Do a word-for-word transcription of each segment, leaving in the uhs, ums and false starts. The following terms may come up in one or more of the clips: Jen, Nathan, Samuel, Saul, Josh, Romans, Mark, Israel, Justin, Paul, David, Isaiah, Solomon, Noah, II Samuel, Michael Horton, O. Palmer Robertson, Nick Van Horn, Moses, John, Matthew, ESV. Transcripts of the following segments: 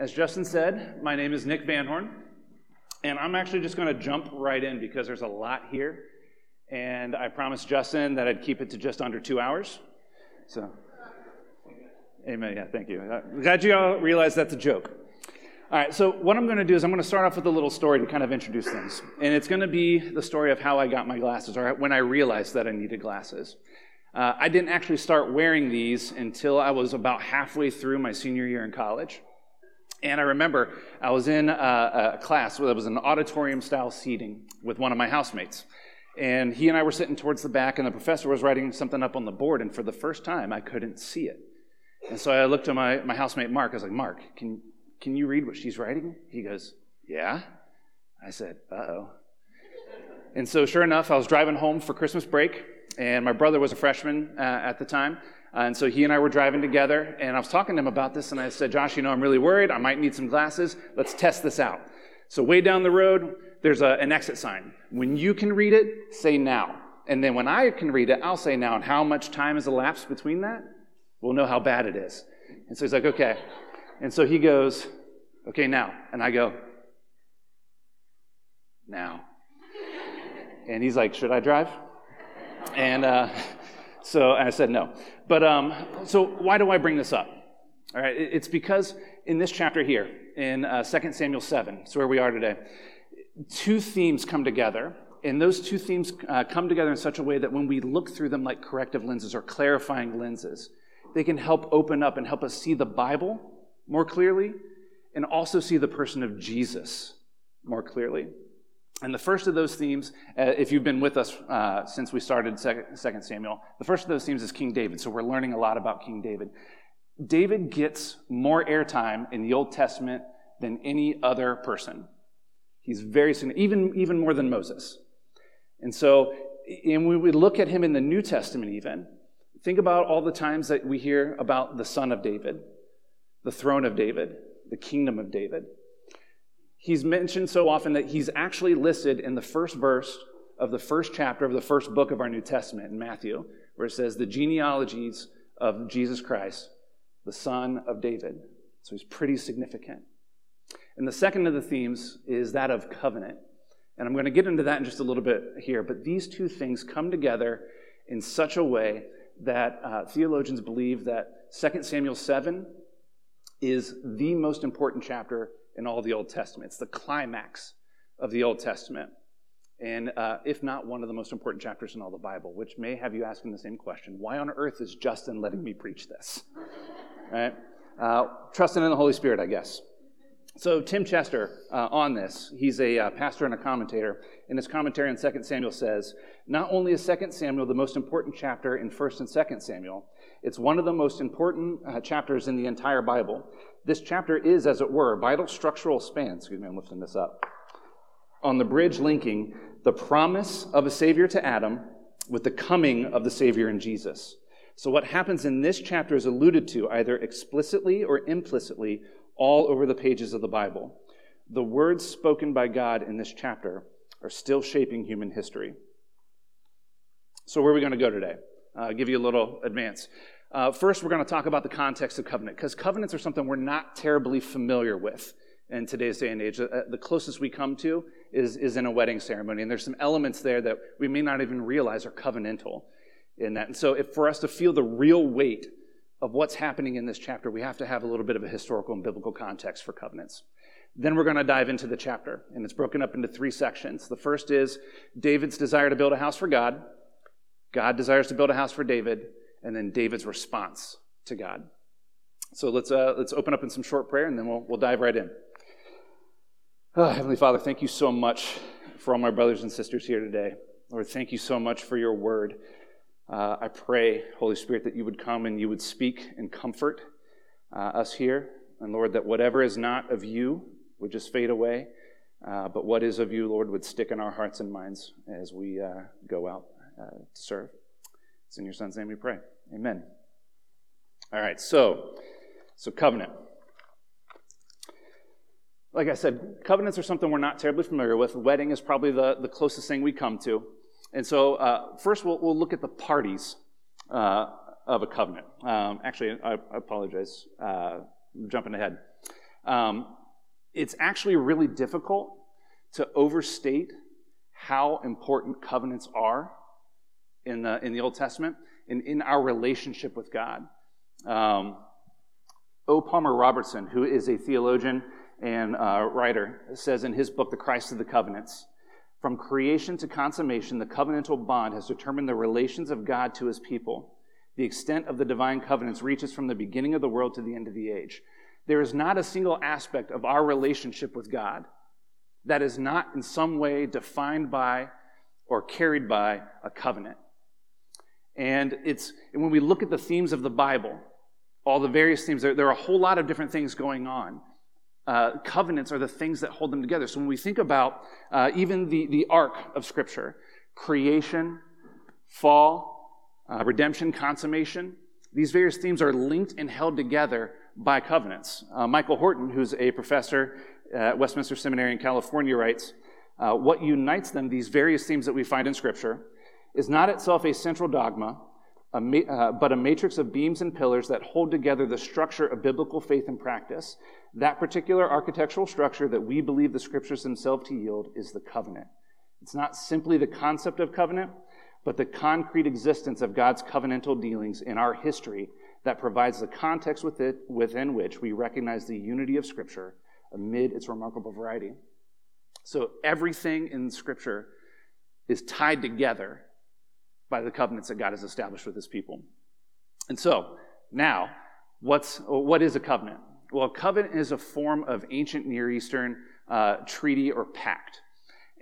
As Justin said, my name is Nick Van Horn, and I'm actually just going to jump right in because there's a lot here, and I promised Justin that I'd keep it to just under two hours. So, amen. Yeah, thank you. I'm glad you all realized that's a joke. All right, so what I'm going to do is I'm going to start off with a little story to kind of introduce things, and it's going to be the story of how I got my glasses, or when I realized that I needed glasses. Uh, I didn't actually start wearing these until I was about halfway through my senior year in college, and I remember I was in a, a class where there was an auditorium-style seating with one of my housemates, and he and I were sitting towards the back, and the professor was writing something up on the board, and for the first time, I couldn't see it, and so I looked at my, my housemate, Mark. I was like, Mark, can Can you read what she's writing? He goes, yeah. I said, uh-oh. And so sure enough, I was driving home for Christmas break, and my brother was a freshman uh, at the time, uh, and so he and I were driving together, and I was talking to him about this, and I said, Josh, you know, I'm really worried. I might need some glasses. Let's test this out. So way down the road, there's a, an exit sign. When you can read it, say now. And then when I can read it, I'll say now. And how much time has elapsed between that? We'll know how bad it is. And so he's like, okay. And so he goes, okay, now. And I go, now. And he's like, should I drive? And uh, so I said no. But um, so why do I bring this up? All right, it's because in this chapter here, in uh, Second Samuel seven, it's where we are today, two themes come together. And those two themes uh, come together in such a way that when we look through them like corrective lenses or clarifying lenses, they can help open up and help us see the Bible more clearly, and also see the person of Jesus more clearly. And the first of those themes, uh, if you've been with us uh, since we started Second Samuel, the first of those themes is King David, so we're learning a lot about King David. David gets more airtime in the Old Testament than any other person. He's very significant, even, even more than Moses. And so, and when we look at him in the New Testament even, think about all the times that we hear about the son of David, the throne of David, the kingdom of David. He's mentioned so often that he's actually listed in the first verse of the first chapter of the first book of our New Testament in Matthew, where it says the genealogies of Jesus Christ, the son of David. So he's pretty significant. And the second of the themes is that of covenant. And I'm going to get into that in just a little bit here, but these two things come together in such a way that uh, theologians believe that Second Samuel seven is the most important chapter in all the Old Testament. It's the climax of the Old Testament, and uh, if not one of the most important chapters in all the Bible, which may have you asking the same question, why on earth is Justin letting me preach this? Right? Uh, trusting in the Holy Spirit, I guess. So Tim Chester, uh, on this, he's a uh, pastor and a commentator, and his commentary on Second Samuel says, not only is Second Samuel the most important chapter in First and Second Samuel, it's one of the most important uh, chapters in the entire Bible. This chapter is, as it were, vital structural span, excuse me, I'm lifting this up, on the bridge linking the promise of a Savior to Adam with the coming of the Savior in Jesus. So what happens in this chapter is alluded to either explicitly or implicitly all over the pages of the Bible. The words spoken by God in this chapter are still shaping human history. So where are we going to go today? Uh, give you a little advance. Uh, first, we're going to talk about the context of covenant, because covenants are something we're not terribly familiar with in today's day and age. Uh, the closest we come to is, is in a wedding ceremony, and there's some elements there that we may not even realize are covenantal in that. And so if, for us to feel the real weight of what's happening in this chapter, we have to have a little bit of a historical and biblical context for covenants. Then we're going to dive into the chapter, and it's broken up into three sections. The first is David's desire to build a house for God, God desires to build a house for David, and then David's response to God. So let's uh, let's open up in some short prayer, and then we'll we'll dive right in. Oh, Heavenly Father, thank you so much for all my brothers and sisters here today. Lord, thank you so much for your word. Uh, I pray, Holy Spirit, that you would come and you would speak and comfort uh, us here. And Lord, that whatever is not of you would just fade away, uh, but what is of you, Lord, would stick in our hearts and minds as we uh, go out. Uh, to serve. It's in your son's name we pray. Amen. All right, so, so covenant. Like I said, covenants are something we're not terribly familiar with. Wedding is probably the, the closest thing we come to. And so uh, first we'll, we'll look at the parties uh, of a covenant. Um, actually, I, I apologize. Uh, I'm jumping ahead. Um, it's actually really difficult to overstate how important covenants are in the in the Old Testament and in our relationship with God. Um, O. Palmer Robertson, who is a theologian and uh, writer, says in his book, The Christ of the Covenants, from creation to consummation, the covenantal bond has determined the relations of God to his people. The extent of the divine covenants reaches from the beginning of the world to the end of the age. There is not a single aspect of our relationship with God that is not in some way defined by or carried by a covenant. And it's and when we look at the themes of the Bible, all the various themes, there, there are a whole lot of different things going on. Uh, covenants are the things that hold them together. So when we think about uh, even the, the arc of Scripture, creation, fall, uh, redemption, consummation, these various themes are linked and held together by covenants. Uh, Michael Horton, who's a professor at Westminster Seminary in California, writes, uh, what unites them, these various themes that we find in Scripture, is not itself a central dogma, a ma- uh, but a matrix of beams and pillars that hold together the structure of biblical faith and practice. That particular architectural structure that we believe the Scriptures themselves to yield is the covenant. It's not simply the concept of covenant, but the concrete existence of God's covenantal dealings in our history that provides the context with it, within which we recognize the unity of Scripture amid its remarkable variety. So everything in Scripture is tied together by the covenants that God has established with his people. And so, now, what's what is a covenant? Well, a covenant is a form of ancient Near Eastern uh, treaty or pact.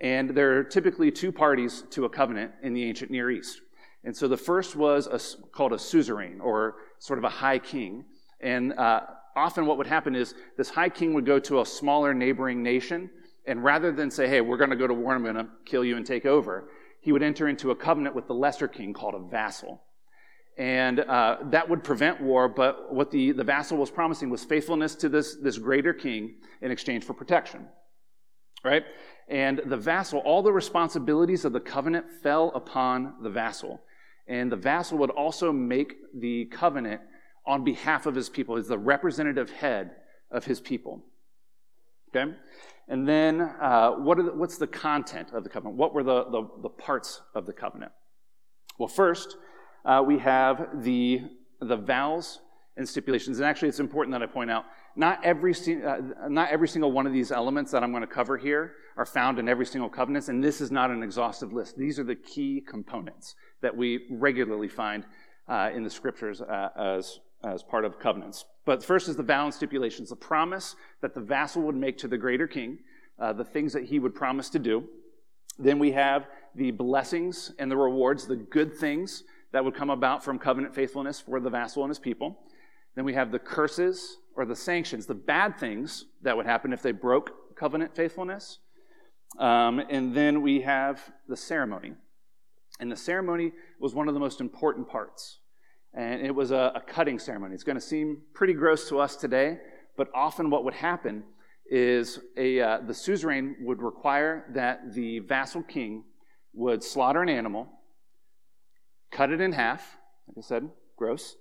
And there are typically two parties to a covenant in the ancient Near East. And so the first was a, called a suzerain, or sort of a high king. And uh, often what would happen is this high king would go to a smaller neighboring nation, and rather than say, hey, we're going to go to war, I'm going to kill you and take over, he would enter into a covenant with the lesser king called a vassal. And uh, that would prevent war, but what the, the vassal was promising was faithfulness to this, this greater king in exchange for protection, right? And the vassal, all the responsibilities of the covenant fell upon the vassal. And the vassal would also make the covenant on behalf of his people, as the representative head of his people, okay? And then uh, what are the, what's the content of the covenant? What were the, the, the parts of the covenant? Well, first, Uh, we have the the vows and stipulations, and actually, it's important that I point out not every uh, not every single one of these elements that I'm going to cover here are found in every single covenant, and this is not an exhaustive list. These are the key components that we regularly find uh, in the Scriptures uh, as as part of covenants. But first is the vow and stipulations, the promise that the vassal would make to the greater king, uh, the things that he would promise to do. Then we have the blessings and the rewards, the good things that would come about from covenant faithfulness for the vassal and his people. Then we have the curses or the sanctions, the bad things that would happen if they broke covenant faithfulness. Um, and then we have the ceremony. And the ceremony was one of the most important parts. And it was a, a cutting ceremony. It's going to seem pretty gross to us today, but often what would happen is a uh, the suzerain would require that the vassal king would slaughter an animal, cut it in half, like I said, gross,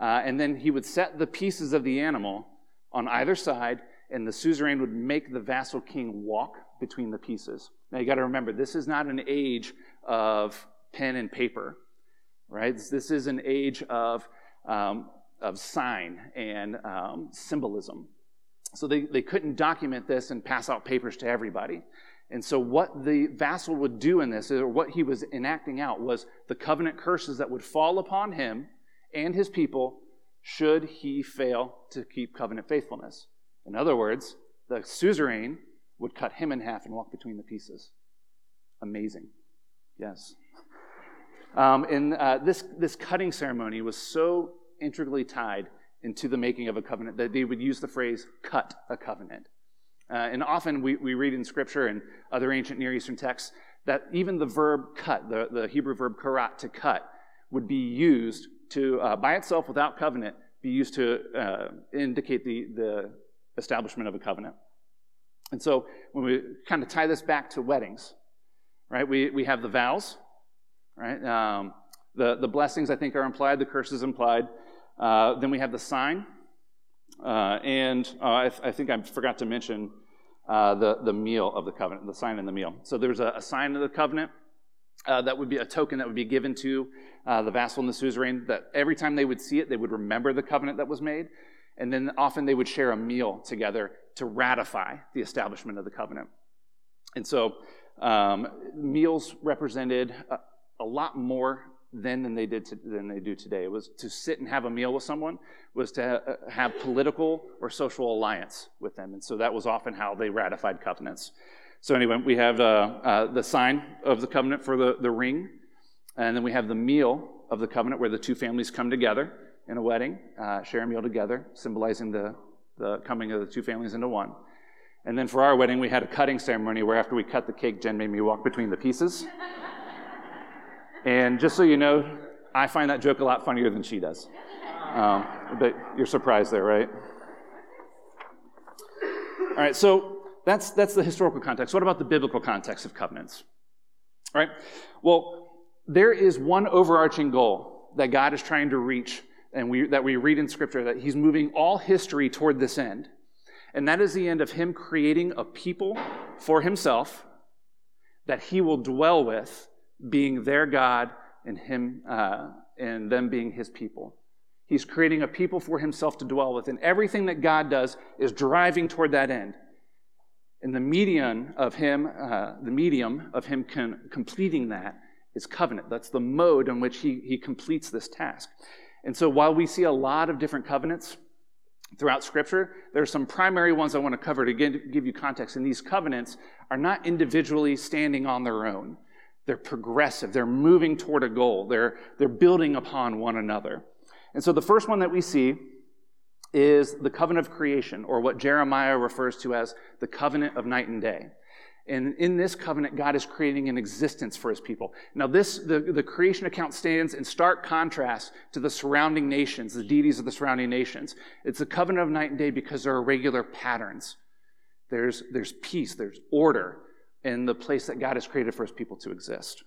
uh, and then he would set the pieces of the animal on either side, and the suzerain would make the vassal king walk between the pieces. Now you got to remember, this is not an age of pen and paper, right? This is an age of um, of sign and um, symbolism. So they, they couldn't document this and pass out papers to everybody. And so what the vassal would do in this, or what he was enacting out, was the covenant curses that would fall upon him and his people should he fail to keep covenant faithfulness. In other words, the suzerain would cut him in half and walk between the pieces. Amazing. Yes. Um, and uh, this, this cutting ceremony was so intricately tied into the making of a covenant that they would use the phrase, cut a covenant. Uh, and often we, we read in Scripture and other ancient Near Eastern texts that even the verb cut, the, the Hebrew verb karat, to cut, would be used to, uh, by itself without covenant, be used to uh, indicate the, the establishment of a covenant. And so when we kind of tie this back to weddings, right, we, we have the vows, right? Um, the, the blessings, I think, are implied, the curse is implied. Uh, then we have the sign, Uh, and uh, I, th- I think I forgot to mention uh, the, the meal of the covenant, the sign in the meal. So there's a, a sign of the covenant uh, that would be a token that would be given to uh, the vassal and the suzerain, that every time they would see it, they would remember the covenant that was made. And then often they would share a meal together to ratify the establishment of the covenant. And so um, meals represented a, a lot more then than they did to, than they do today. It was to sit and have a meal with someone was to ha- have political or social alliance with them, and so that was often how they ratified covenants. So anyway, we have uh, uh, the sign of the covenant for the, the ring, and then we have the meal of the covenant where the two families come together in a wedding, uh, share a meal together, symbolizing the, the coming of the two families into one. And then for our wedding, we had a cutting ceremony where after we cut the cake, Jen made me walk between the pieces. And just so you know, I find that joke a lot funnier than she does. Um, but you're surprised there, right? All right, so that's that's the historical context. What about the biblical context of covenants? All right, well, there is one overarching goal that God is trying to reach, and we, that we read in Scripture, that he's moving all history toward this end. And that is the end of him creating a people for himself that he will dwell with, being their God and him uh, and them being his people. He's creating a people for himself to dwell with, and everything that God does is driving toward that end. And the median of him, uh, the medium of him con- completing that is covenant. That's the mode in which he he completes this task. And so, while we see a lot of different covenants throughout Scripture, there are some primary ones I want to cover to give, give you context. And these covenants are not individually standing on their own. They're progressive. They're moving toward a goal. They're, they're building upon one another. And so the first one that we see is the covenant of creation, or what Jeremiah refers to as the covenant of night and day. And in this covenant, God is creating an existence for his people. Now this, the, the creation account stands in stark contrast to the surrounding nations, the deities of the surrounding nations. It's the covenant of night and day because there are regular patterns. There's, there's peace, there's order, in the place that God has created for his people to exist.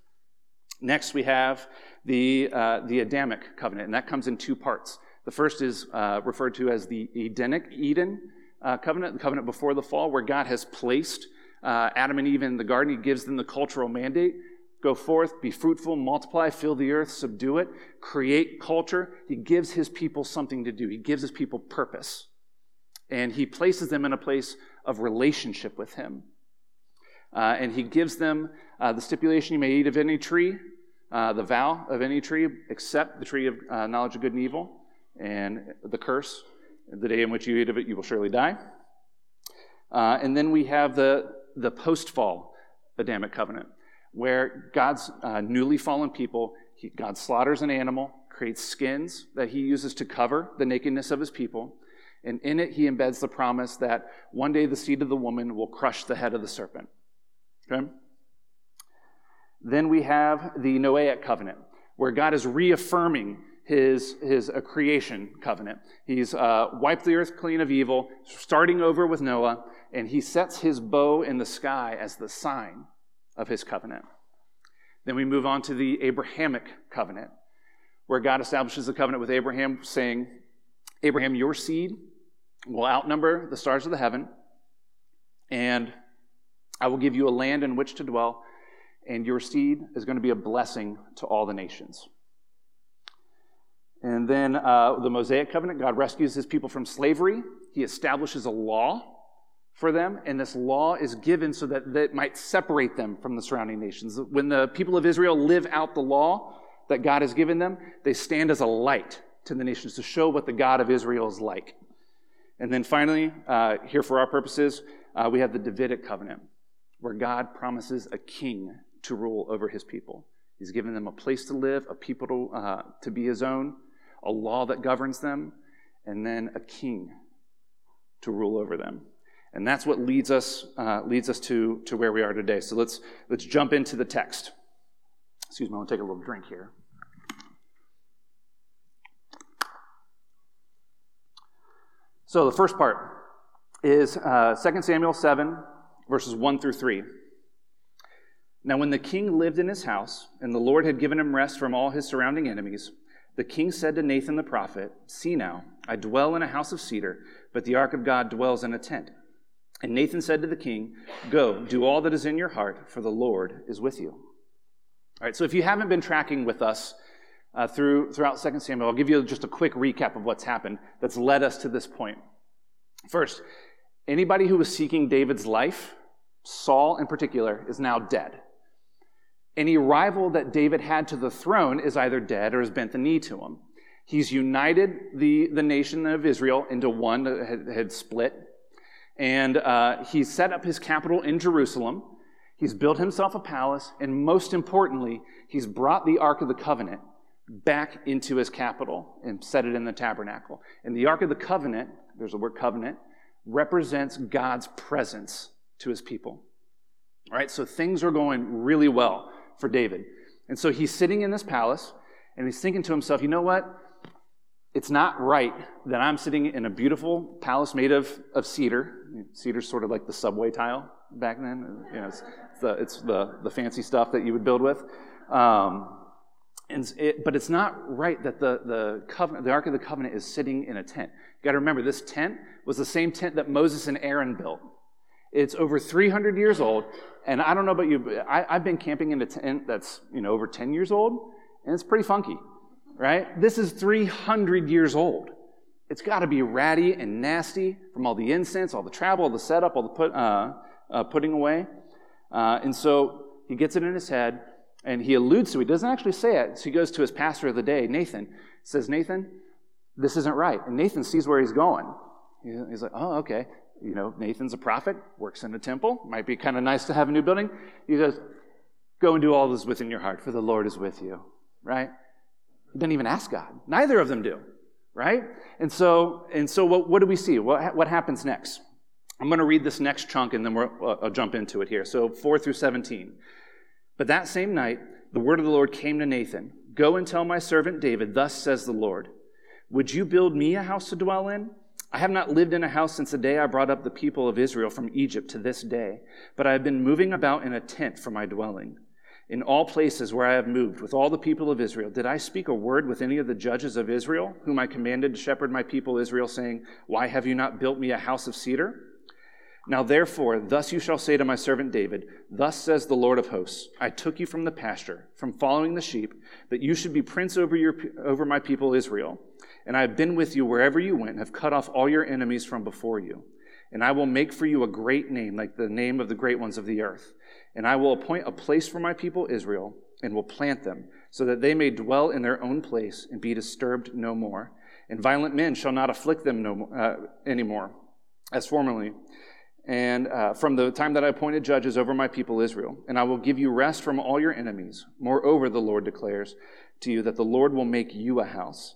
Next, we have the uh, the Adamic covenant, and that comes in two parts. The first is uh, referred to as the Edenic Eden uh, covenant, the covenant before the fall, where God has placed uh, Adam and Eve in the garden. He gives them the cultural mandate: go forth, be fruitful, multiply, fill the earth, subdue it, create culture. He gives his people something to do. He gives his people purpose, and he places them in a place of relationship with him. Uh, and he gives them uh, the stipulation, you may eat of any tree, uh, the vow of any tree, except the tree of uh, knowledge of good and evil, and the curse. The day in which you eat of it, you will surely die. Uh, and then we have the, the post-fall Adamic covenant, where God's uh, newly fallen people, he, God slaughters an animal, creates skins that he uses to cover the nakedness of his people, and in it he embeds the promise that one day the seed of the woman will crush the head of the serpent. Okay. Then we have the Noahic covenant, where God is reaffirming his, his uh, creation covenant. He's uh, wiped the earth clean of evil, starting over with Noah, and he sets his bow in the sky as the sign of his covenant. Then we move on to the Abrahamic covenant, where God establishes the covenant with Abraham, saying, Abraham, your seed will outnumber the stars of the heaven, and I will give you a land in which to dwell, and your seed is going to be a blessing to all the nations. And then uh, the Mosaic covenant, God rescues his people from slavery. He establishes a law for them, and this law is given so that it might separate them from the surrounding nations. When the people of Israel live out the law that God has given them, they stand as a light to the nations to show what the God of Israel is like. And then finally, uh, here for our purposes, uh, we have the Davidic covenant, where God promises a king to rule over his people. He's given them a place to live, a people to, uh, to be his own, a law that governs them, and then a king to rule over them. And that's what leads us uh, leads us to, to where we are today. So let's let's jump into the text. Excuse me, I'm gonna take a little drink here. So the first part is uh, Second Samuel seven, verses one through three. Now when the king lived in his house, and the Lord had given him rest from all his surrounding enemies, The king said to Nathan the prophet, "See now, I dwell in a house of cedar, but the ark of God dwells in a tent." And Nathan said to the king, "Go, do all that is in your heart, for the Lord is with you." All right, so if you haven't been tracking with us uh, through throughout Second Samuel, I'll give you just a quick recap of what's happened that's led us to this point. First, anybody who was seeking David's life, Saul in particular, is now dead. Any rival that David had to the throne is either dead or has bent the knee to him. He's united the, the nation of Israel into one that had, had split. And uh, he set up his capital in Jerusalem. He's built himself a palace. And most importantly, he's brought the Ark of the Covenant back into his capital and set it in the tabernacle. And the Ark of the Covenant, there's the word covenant, represents God's presence to his people. All right, so things are going really well for David. And so he's sitting in this palace, and he's thinking to himself, you know what? It's not right that I'm sitting in a beautiful palace made of, of cedar. Cedar's sort of like the subway tile back then. You know, it's, it's, the, it's the, the fancy stuff that you would build with. Um, and it, but it's not right that the, the, covenant, the Ark of the Covenant is sitting in a tent. You've got to remember, this tent was the same tent that Moses and Aaron built. It's over three hundred years old, and I don't know about you, but I, I've been camping in a tent that's you know over ten years old, and it's pretty funky. Right? This is three hundred years old. It's got to be ratty and nasty from all the incense, all the travel, all the setup, all the put, uh, uh, putting away. Uh, and so he gets it in his head, and he alludes to it. He doesn't actually say it. So he goes to his pastor of the day, Nathan. Says, "Nathan, this isn't right." And Nathan sees where he's going. He's like, "Oh, okay. You know, Nathan's a prophet, works in a temple. Might be kind of nice to have a new building." He goes, "Go and do all this within your heart, for the Lord is with you." Right? He didn't even ask God. Neither of them do, right? And so, and so, what, what do we see? What what happens next? I'm going to read this next chunk, and then we'll I'll jump into it here. So, four through seventeen. "But that same night, the word of the Lord came to Nathan. 'Go and tell my servant David, thus says the Lord, would you build me a house to dwell in? I have not lived in a house since the day I brought up the people of Israel from Egypt to this day, but I have been moving about in a tent for my dwelling. In all places where I have moved with all the people of Israel, did I speak a word with any of the judges of Israel, whom I commanded to shepherd my people Israel, saying, why have you not built me a house of cedar? Now therefore, thus you shall say to my servant David, thus says the Lord of hosts, I took you from the pasture, from following the sheep, that you should be prince over your, over my people Israel. And I have been with you wherever you went, and have cut off all your enemies from before you. And I will make for you a great name, like the name of the great ones of the earth. And I will appoint a place for my people Israel, and will plant them, so that they may dwell in their own place and be disturbed no more. And violent men shall not afflict them no more, uh, anymore, as formerly. And uh, from the time that I appointed judges over my people Israel, and I will give you rest from all your enemies. Moreover, the Lord declares to you that the Lord will make you a house.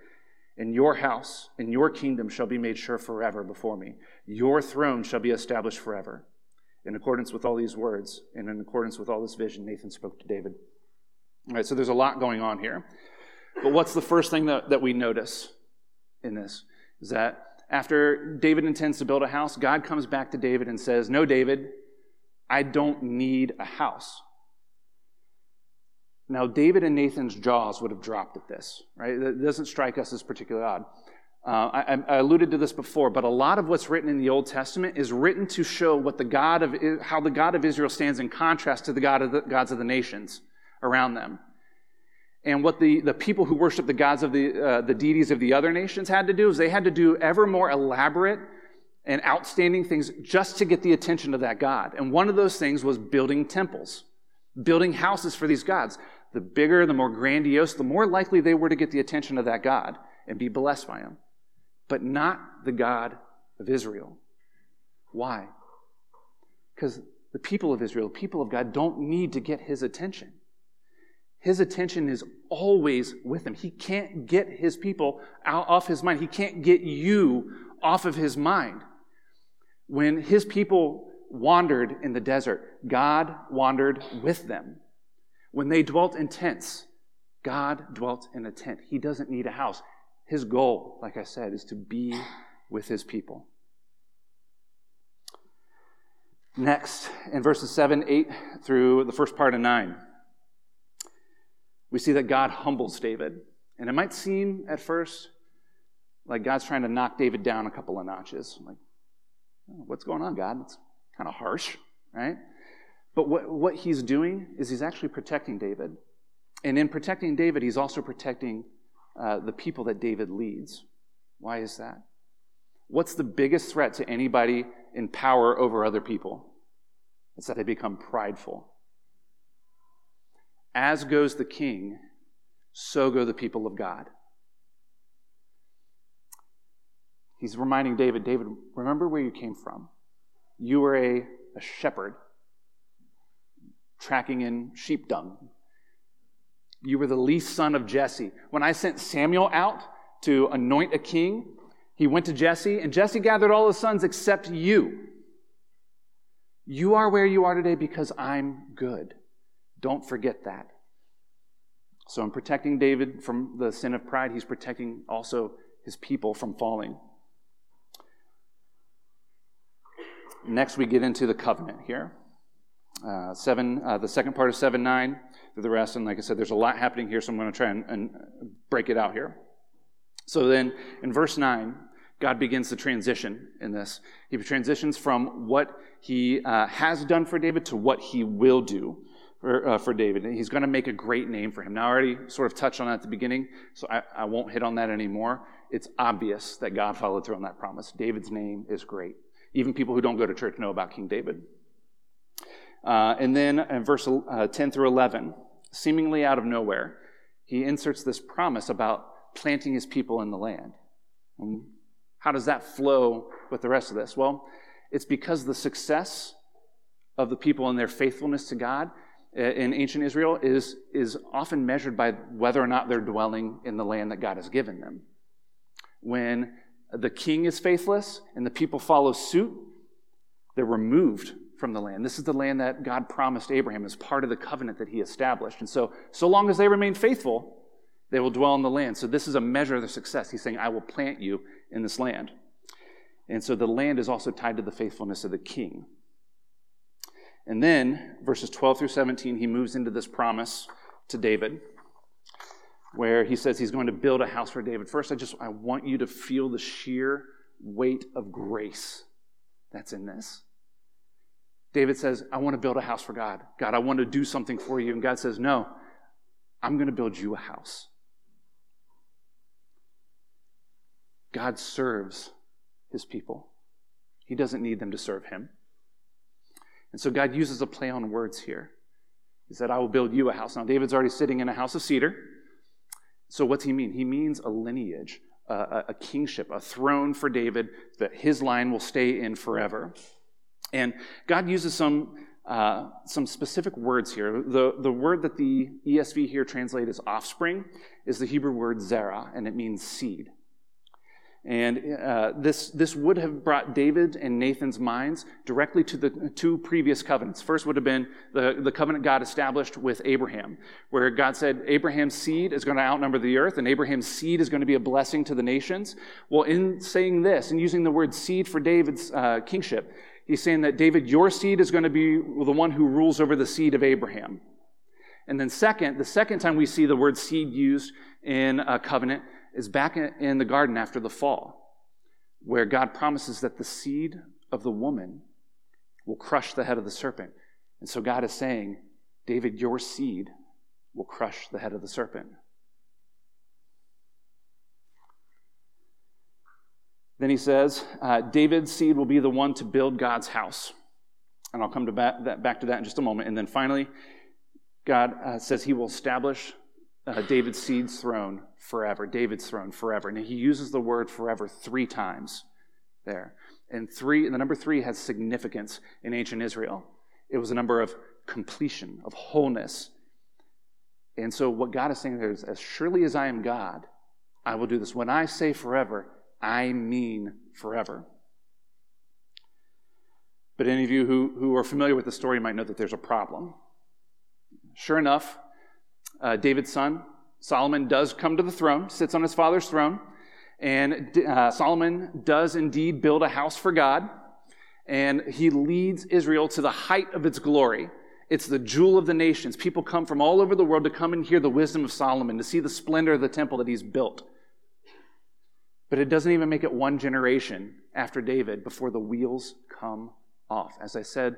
And your house and your kingdom shall be made sure forever before me. Your throne shall be established forever. In accordance with all these words, and in accordance with all this vision, Nathan spoke to David." All right, so there's a lot going on here. But what's the first thing that, that we notice in this? Is that after David intends to build a house, God comes back to David and says, "No, David, I don't need a house." Now, David and Nathan's jaws would have dropped at this, right? It doesn't strike us as particularly odd. Uh, I, I alluded to this before, but a lot of what's written in the Old Testament is written to show what the God of how the God of Israel stands in contrast to the God of the gods of the nations around them, and what the, the people who worship the gods of the uh, the deities of the other nations had to do is they had to do ever more elaborate and outstanding things just to get the attention of that God. And one of those things was building temples, building houses for these gods. The bigger, the more grandiose, the more likely they were to get the attention of that God and be blessed by him. But not the God of Israel. Why? Because the people of Israel, the people of God, don't need to get his attention. His attention is always with him. He can't get his people out off his mind. He can't get you off of his mind. When his people wandered in the desert, God wandered with them. When they dwelt in tents, God dwelt in a tent. He doesn't need a house. His goal, like I said, is to be with his people. Next, in verses seven, eight, through the first part of nine, we see that God humbles David. And it might seem at first like God's trying to knock David down a couple of notches. Like, oh, what's going on, God? It's kind of harsh, right? But what, what he's doing is he's actually protecting David. And in protecting David, he's also protecting uh, the people that David leads. Why is that? What's the biggest threat to anybody in power over other people? It's that they become prideful. As goes the king, so go the people of God. He's reminding David, David, remember where you came from. You were a, a shepherd tracking in sheep dung. You were the least son of Jesse. When I sent Samuel out to anoint a king, he went to Jesse, and Jesse gathered all his sons except you. You are where you are today because I'm good. Don't forget that. So in protecting David from the sin of pride, he's protecting also his people from falling. Next, we get into the covenant here. Uh, seven, uh, the second part of seven nine through the rest, and like I said, there's a lot happening here, so I'm going to try and, and break it out here. So then, in verse nine, God begins the transition in this. He transitions from what he uh, has done for David to what he will do for, uh, for David. And he's going to make a great name for him. Now, I already sort of touched on that at the beginning, so I, I won't hit on that anymore. It's obvious that God followed through on that promise. David's name is great. Even people who don't go to church know about King David. Uh, and then in verse uh, ten through eleven, seemingly out of nowhere, he inserts this promise about planting his people in the land. And how does that flow with the rest of this? Well, it's because the success of the people and their faithfulness to God in ancient Israel is, is often measured by whether or not they're dwelling in the land that God has given them. When the king is faithless and the people follow suit, they're removed from the land. This is the land that God promised Abraham as part of the covenant that he established. And so, so long as they remain faithful, they will dwell in the land. So this is a measure of their success. He's saying, I will plant you in this land. And so the land is also tied to the faithfulness of the king. And then, verses twelve through seventeen, he moves into this promise to David, where he says he's going to build a house for David. First, I just, I want you to feel the sheer weight of grace that's in this. David says, I want to build a house for God. God, I want to do something for you. And God says, no, I'm going to build you a house. God serves his people. He doesn't need them to serve him. And so God uses a play on words here. He said, I will build you a house. Now, David's already sitting in a house of cedar. So what's he mean? He means a lineage, a, a kingship, a throne for David that his line will stay in forever. And God uses some uh, some specific words here. The, the word that the E S V here translates as offspring is the Hebrew word zerah, and it means seed. And uh, this this would have brought David and Nathan's minds directly to the two previous covenants. First would have been the, the covenant God established with Abraham, where God said Abraham's seed is going to outnumber the earth, and Abraham's seed is going to be a blessing to the nations. Well, in saying this and using the word seed for David's uh, kingship, he's saying that, David, your seed is going to be the one who rules over the seed of Abraham. And then second, the second time we see the word seed used in a covenant is back in the garden after the fall, where God promises that the seed of the woman will crush the head of the serpent. And so God is saying, David, your seed will crush the head of the serpent. Then he says, uh, David's seed will be the one to build God's house. And I'll come to ba- that, back to that in just a moment. And then finally, God uh, says he will establish uh, David's seed's throne forever, David's throne forever. And he uses the word forever three times there. And three, the number three has significance in ancient Israel. It was a number of completion, of wholeness. And so what God is saying there is, as surely as I am God, I will do this. When I say forever, I mean forever. But any of you who, who are familiar with the story might know that there's a problem. Sure enough, uh, David's son, Solomon, does come to the throne, sits on his father's throne, and uh, Solomon does indeed build a house for God, and he leads Israel to the height of its glory. It's the jewel of the nations. People come from all over the world to come and hear the wisdom of Solomon, to see the splendor of the temple that he's built. But it doesn't even make it one generation after David before the wheels come off. As I said,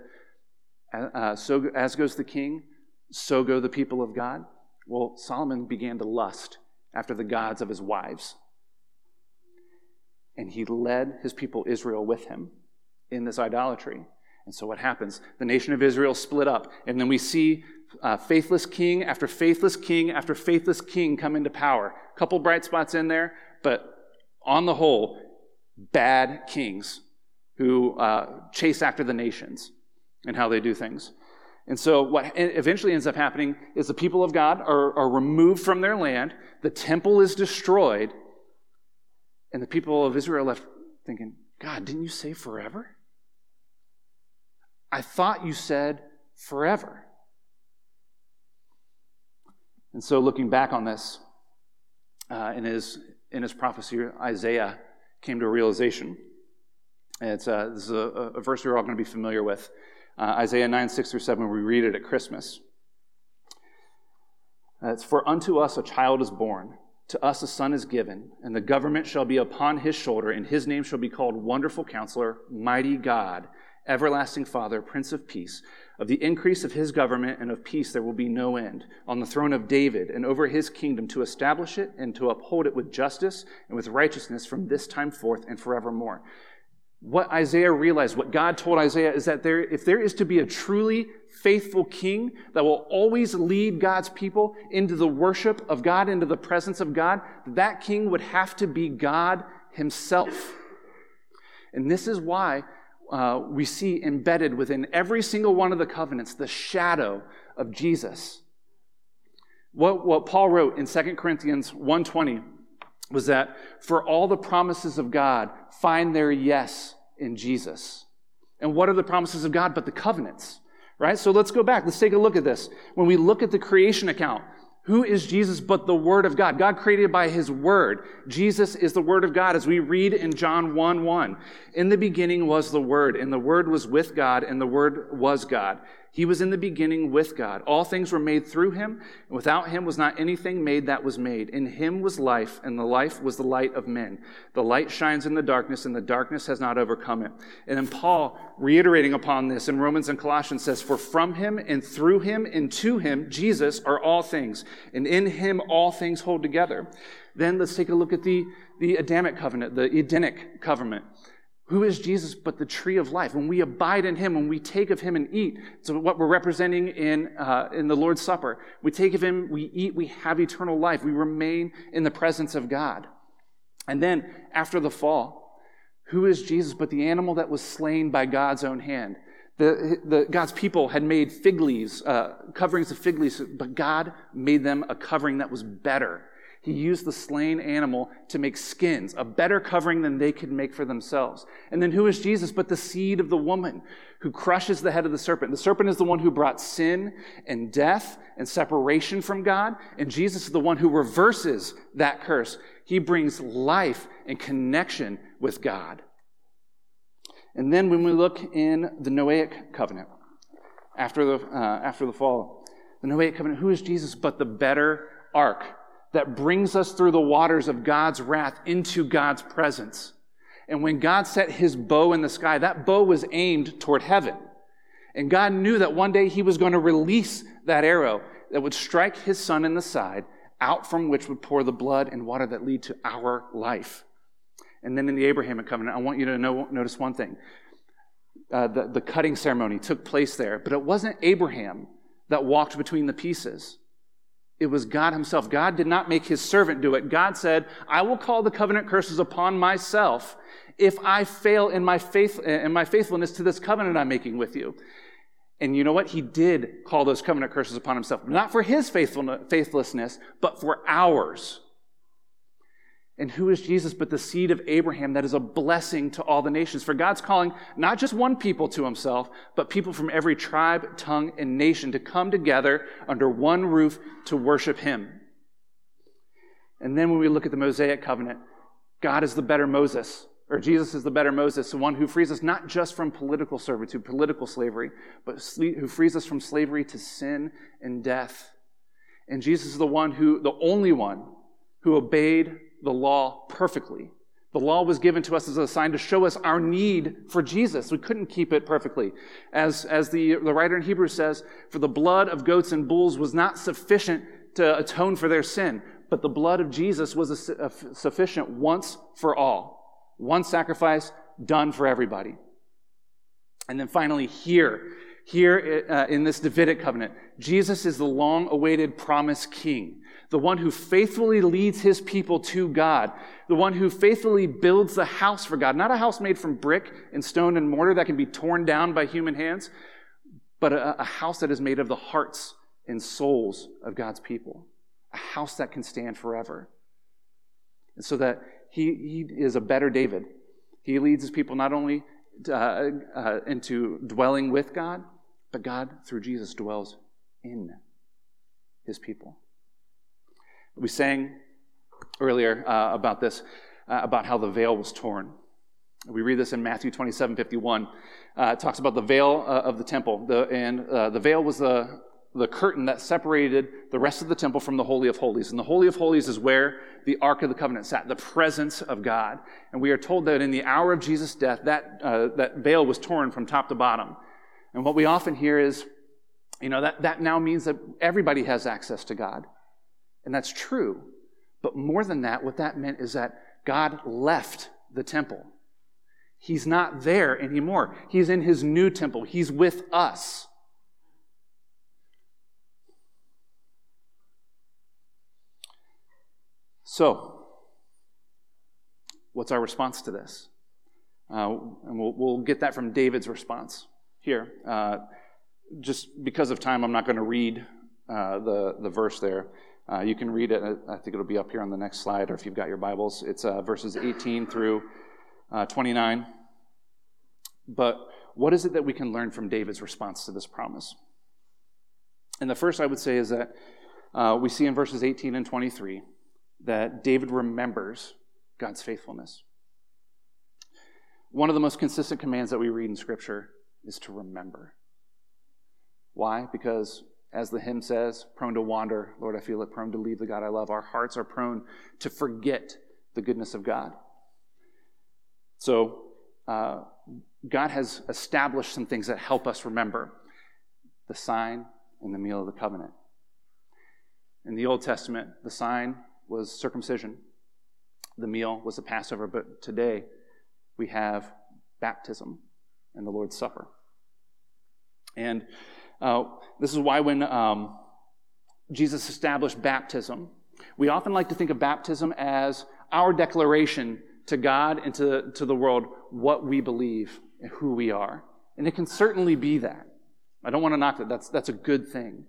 uh, so as goes the king, so go the people of God. Well, Solomon began to lust after the gods of his wives. And he led his people Israel with him in this idolatry. And so what happens? The nation of Israel split up. And then we see uh, faithless king after faithless king after faithless king come into power. A couple bright spots in there, but on the whole, bad kings who uh, chase after the nations and how they do things. And so what eventually ends up happening is the people of God are, are removed from their land, the temple is destroyed, and the people of Israel are left thinking, God, didn't you say forever? I thought you said forever. And so looking back on this, uh, in his in his prophecy, Isaiah came to a realization. It's uh, this is a, a verse we're all going to be familiar with. Uh, Isaiah nine, six through seven, we read it at Christmas. Uh, it's, "For unto us a child is born, to us a son is given, and the government shall be upon his shoulder, and his name shall be called Wonderful Counselor, Mighty God, Everlasting Father, Prince of Peace. Of the increase of his government and of peace there will be no end, on the throne of David and over his kingdom, to establish it and to uphold it with justice and with righteousness from this time forth and forevermore." What Isaiah realized, what God told Isaiah, is that there, if there is to be a truly faithful king that will always lead God's people into the worship of God, into the presence of God, that king would have to be God himself. And this is why uh, we see embedded within every single one of the covenants the shadow of Jesus. What, what Paul wrote in Second Corinthians one twenty was that for all the promises of God find their yes in Jesus. And what are the promises of God but the covenants, right? So let's go back. Let's take a look at this. When we look at the creation account, who is Jesus but the Word of God? God created by His Word. Jesus is the Word of God, as we read in John one one. "In the beginning was the Word, and the Word was with God, and the Word was God. He was in the beginning with God. All things were made through Him, and without Him was not anything made that was made. In Him was life, and the life was the light of men. The light shines in the darkness, and the darkness has not overcome it." And then Paul, reiterating upon this in Romans and Colossians, says, "For from Him, and through Him, and to Him, Jesus, are all things, and in Him all things hold together." Then let's take a look at the, the Adamic covenant, the Edenic covenant. Who is Jesus but the tree of life? When we abide in Him, when we take of Him and eat, so what we're representing in uh, in the Lord's Supper, we take of Him, we eat, we have eternal life. We remain in the presence of God. And then, after the fall, who is Jesus but the animal that was slain by God's own hand? The, the God's people had made fig leaves, uh, coverings of fig leaves, but God made them a covering that was better. He used the slain animal to make skins, a better covering than they could make for themselves. And then who is Jesus but the seed of the woman who crushes the head of the serpent? The serpent is the one who brought sin and death and separation from God, and Jesus is the one who reverses that curse. He brings life and connection with God. And then when we look in the Noahic covenant, after the, uh, after the fall, the Noahic covenant, who is Jesus but the better ark that brings us through the waters of God's wrath into God's presence? And when God set His bow in the sky, that bow was aimed toward heaven. And God knew that one day He was going to release that arrow that would strike His Son in the side, out from which would pour the blood and water that lead to our life. And then in the Abrahamic covenant, I want you to know, notice one thing. Uh, the, the cutting ceremony took place there, but it wasn't Abraham that walked between the pieces. It was God Himself. God did not make His servant do it. God said, "I will call the covenant curses upon myself if I fail in my faith in my faithfulness to this covenant I'm making with you." And you know what? He did call those covenant curses upon Himself, not for His faithfulness, faithlessness, but for ours. And who is Jesus but the seed of Abraham that is a blessing to all the nations? For God's calling not just one people to himself, but people from every tribe, tongue, and nation to come together under one roof to worship him. And then when we look at the Mosaic covenant, God is the better Moses, or Jesus is the better Moses, the one who frees us not just from political servitude, political slavery, but who frees us from slavery to sin and death. And Jesus is the one who, the only one, who obeyed the law perfectly. The law was given to us as a sign to show us our need for Jesus. We couldn't keep it perfectly. As, as the, the writer in Hebrews says, for the blood of goats and bulls was not sufficient to atone for their sin, but the blood of Jesus was a, a sufficient once for all. One sacrifice done for everybody. And then finally here, here uh, in this Davidic covenant, Jesus is the long-awaited promised king, the one who faithfully leads his people to God, the one who faithfully builds the house for God, not a house made from brick and stone and mortar that can be torn down by human hands, but a, a house that is made of the hearts and souls of God's people, a house that can stand forever. And so that he, he is a better David. He leads his people not only uh, uh, into dwelling with God, but God, through Jesus, dwells in his people. We sang earlier uh, about this, uh, about how the veil was torn. We read this in Matthew twenty-seven fifty-one. Uh, it talks about the veil uh, of the temple. The, and uh, the veil was the, the curtain that separated the rest of the temple from the Holy of Holies. And the Holy of Holies is where the Ark of the Covenant sat, the presence of God. And we are told that in the hour of Jesus' death, that uh, that veil was torn from top to bottom. And what we often hear is, you know, that, that now means that everybody has access to God. And that's true. But more than that, what that meant is that God left the temple. He's not there anymore. He's in his new temple. He's with us. So, what's our response to this? Uh, and we'll, we'll get that from David's response here. Uh, just because of time, I'm not going to read uh, the, the verse there. Uh, you can read it. I think it'll be up here on the next slide, or if you've got your Bibles. It's uh, verses eighteen through uh, twenty-nine. But what is it that we can learn from David's response to this promise? And the first I would say is that uh, we see in verses eighteen and twenty-three that David remembers God's faithfulness. One of the most consistent commands that we read in Scripture is to remember. Why? Because as the hymn says, prone to wander, Lord, I feel it, prone to leave the God I love. Our hearts are prone to forget the goodness of God. So uh, God has established some things that help us remember. The sign and the meal of the covenant. In the Old Testament, the sign was circumcision. The meal was the Passover. But today we have baptism and the Lord's Supper. And Uh, this is why when um, Jesus established baptism, we often like to think of baptism as our declaration to God and to, to the world what we believe and who we are. And it can certainly be that. I don't want to knock that. That's, that's a good thing.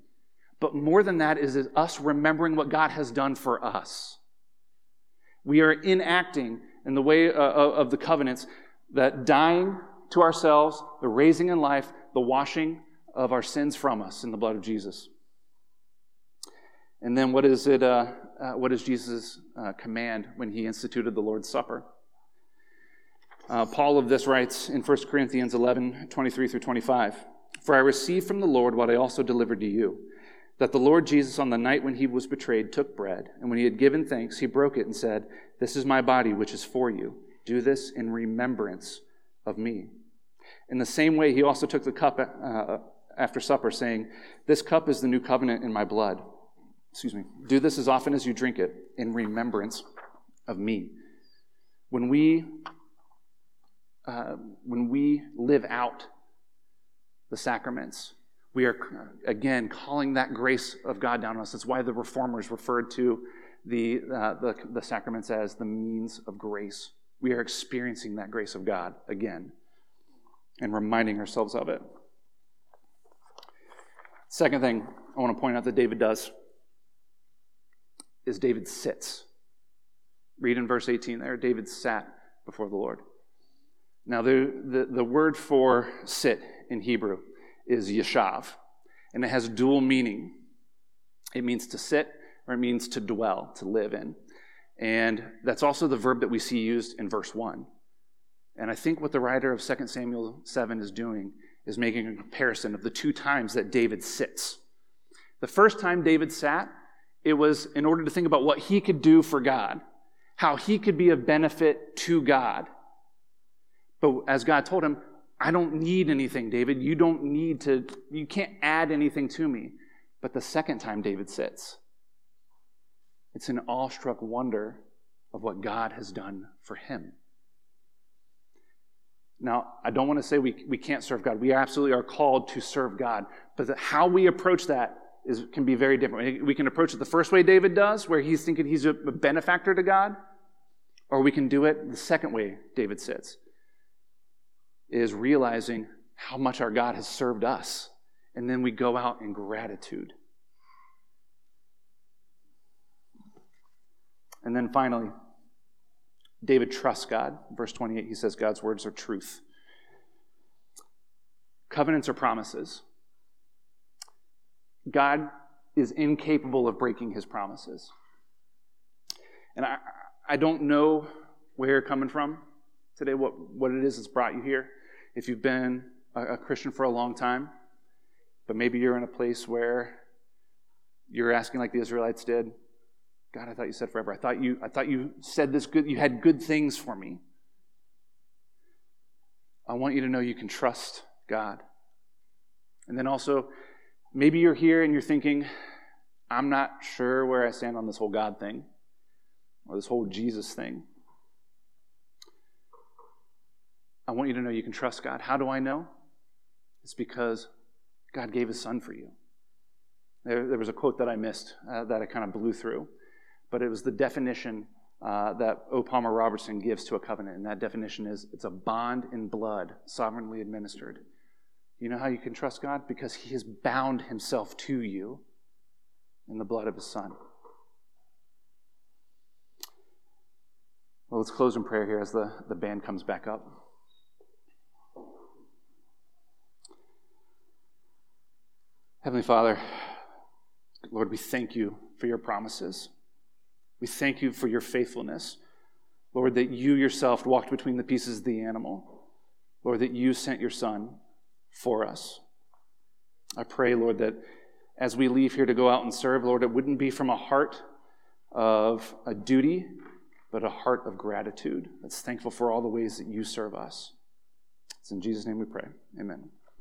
But more than that is, is us remembering what God has done for us. We are enacting in the way uh, of the covenants that dying to ourselves, the raising in life, the washing of our sins from us in the blood of Jesus. And then what is it? Uh, uh, what is Jesus' uh, command when he instituted the Lord's Supper? Uh, Paul of this writes in First Corinthians eleven twenty-three through twenty-five, for I received from the Lord what I also delivered to you, that the Lord Jesus on the night when he was betrayed took bread, and when he had given thanks, he broke it and said, this is my body which is for you. Do this in remembrance of me. In the same way, he also took the cup uh, after supper, saying, this cup is the new covenant in my blood. Excuse me. Do this as often as you drink it in remembrance of me. When we uh, when we live out the sacraments, we are again calling that grace of God down on us. That's why the Reformers referred to the uh, the, the sacraments as the means of grace. We are experiencing that grace of God again and reminding ourselves of it. Second thing I want to point out that David does is David sits. Read in verse eighteen there, David sat before the Lord. Now, the, the, the word for sit in Hebrew is yeshav, and it has dual meaning. It means to sit, or it means to dwell, to live in. And that's also the verb that we see used in verse one. And I think what the writer of Second Samuel seven is doing is making a comparison of the two times that David sits. The first time David sat, it was in order to think about what he could do for God, how he could be of benefit to God. But as God told him, I don't need anything, David. You don't need to, you can't add anything to me. But the second time David sits, it's an awestruck wonder of what God has done for him. Now, I don't want to say we, we can't serve God. We absolutely are called to serve God. But the, how we approach that is can be very different. We can approach it the first way David does, where he's thinking he's a benefactor to God, or we can do it the second way David sits, is realizing how much our God has served us. And then we go out in gratitude. And then finally, David trusts God. Verse twenty-eight, he says, God's words are truth. Covenants are promises. God is incapable of breaking his promises. And I, I don't know where you're coming from today, what, what it is that's brought you here. If you've been a, a Christian for a long time, but maybe you're in a place where you're asking like the Israelites did, God, I thought you said forever. I thought you, I thought you said this good, you had good things for me. I want you to know you can trust God. And then also, maybe you're here and you're thinking, I'm not sure where I stand on this whole God thing or this whole Jesus thing. I want you to know you can trust God. How do I know? It's because God gave his son for you. There, there was a quote that I missed uh, that I kind of blew through. But it was the definition uh, that O. Palmer Robertson gives to a covenant. And that definition is, it's a bond in blood, sovereignly administered. You know how you can trust God? Because he has bound himself to you in the blood of his son. Well, let's close in prayer here as the, the band comes back up. Heavenly Father, Lord, we thank you for your promises. We thank you for your faithfulness. Lord, that you yourself walked between the pieces of the animal. Lord, that you sent your son for us. I pray, Lord, that as we leave here to go out and serve, Lord, it wouldn't be from a heart of a duty, but a heart of gratitude that's thankful for all the ways that you serve us. It's in Jesus' name we pray. Amen.